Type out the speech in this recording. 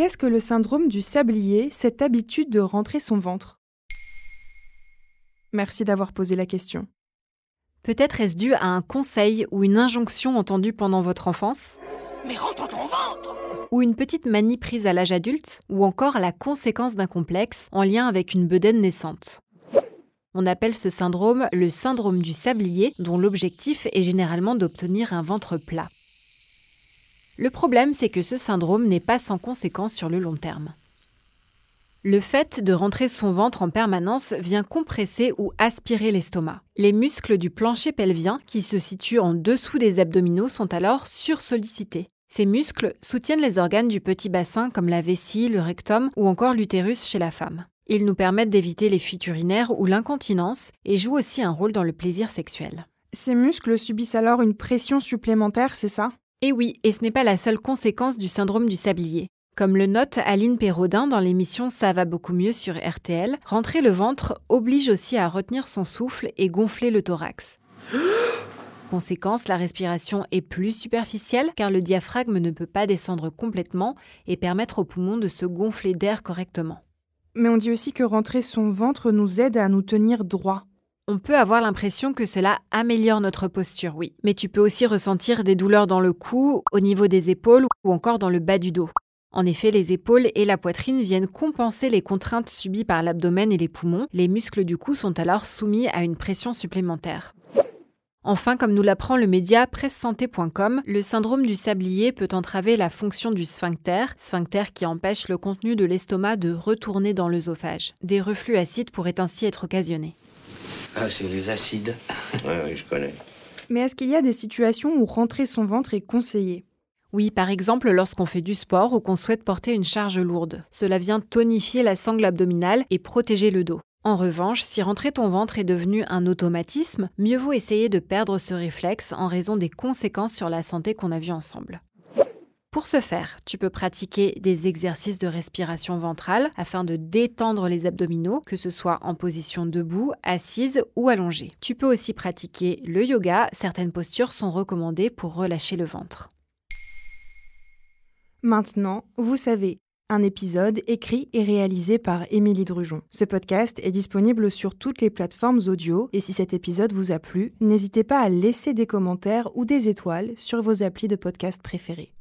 qu'est-ce que le syndrome du sablier, cette habitude de rentrer son ventre? Merci d'avoir posé la question. Peut-être est-ce dû à un conseil ou une injonction entendue pendant votre enfance ? Mais rentre ton ventre ! Ou une petite manie prise à l'âge adulte, ou encore la conséquence d'un complexe en lien avec une bedaine naissante. On appelle ce syndrome le syndrome du sablier, dont l'objectif est généralement d'obtenir un ventre plat. Le problème, c'est que ce syndrome n'est pas sans conséquences sur le long terme. Le fait de rentrer son ventre en permanence vient compresser ou aspirer l'estomac. Les muscles du plancher pelvien, qui se situent en dessous des abdominaux, sont alors sursollicités. Ces muscles soutiennent les organes du petit bassin comme la vessie, le rectum ou encore l'utérus chez la femme. Ils nous permettent d'éviter les fuites urinaires ou l'incontinence et jouent aussi un rôle dans le plaisir sexuel. Ces muscles subissent alors une pression supplémentaire, c'est ça ? Eh oui, et ce n'est pas la seule conséquence du syndrome du sablier. Comme le note Aline Perraudin dans l'émission Ça va beaucoup mieux sur RTL, rentrer le ventre oblige aussi à retenir son souffle et gonfler le thorax. Conséquence, la respiration est plus superficielle car le diaphragme ne peut pas descendre complètement et permettre aux poumons de se gonfler d'air correctement. Mais on dit aussi que rentrer son ventre nous aide à nous tenir droit. On peut avoir l'impression que cela améliore notre posture, oui. Mais tu peux aussi ressentir des douleurs dans le cou, au niveau des épaules ou encore dans le bas du dos. En effet, les épaules et la poitrine viennent compenser les contraintes subies par l'abdomen et les poumons. Les muscles du cou sont alors soumis à une pression supplémentaire. Enfin, comme nous l'apprend le média Presse Santé.com, le syndrome du sablier peut entraver la fonction du sphincter qui empêche le contenu de l'estomac de retourner dans l'œsophage. Des reflux acides pourraient ainsi être occasionnés. Ah, c'est les acides. Oui, je connais. Mais est-ce qu'il y a des situations où rentrer son ventre est conseillé ? Oui, par exemple lorsqu'on fait du sport ou qu'on souhaite porter une charge lourde. Cela vient tonifier la sangle abdominale et protéger le dos. En revanche, si rentrer ton ventre est devenu un automatisme, mieux vaut essayer de perdre ce réflexe en raison des conséquences sur la santé qu'on a vues ensemble. Pour ce faire, tu peux pratiquer des exercices de respiration ventrale afin de détendre les abdominaux, que ce soit en position debout, assise ou allongée. Tu peux aussi pratiquer le yoga, certaines postures sont recommandées pour relâcher le ventre. Maintenant, vous savez. Un épisode écrit et réalisé par Émilie Drugeon. Ce podcast est disponible sur toutes les plateformes audio et si cet épisode vous a plu, n'hésitez pas à laisser des commentaires ou des étoiles sur vos applis de podcast préférés.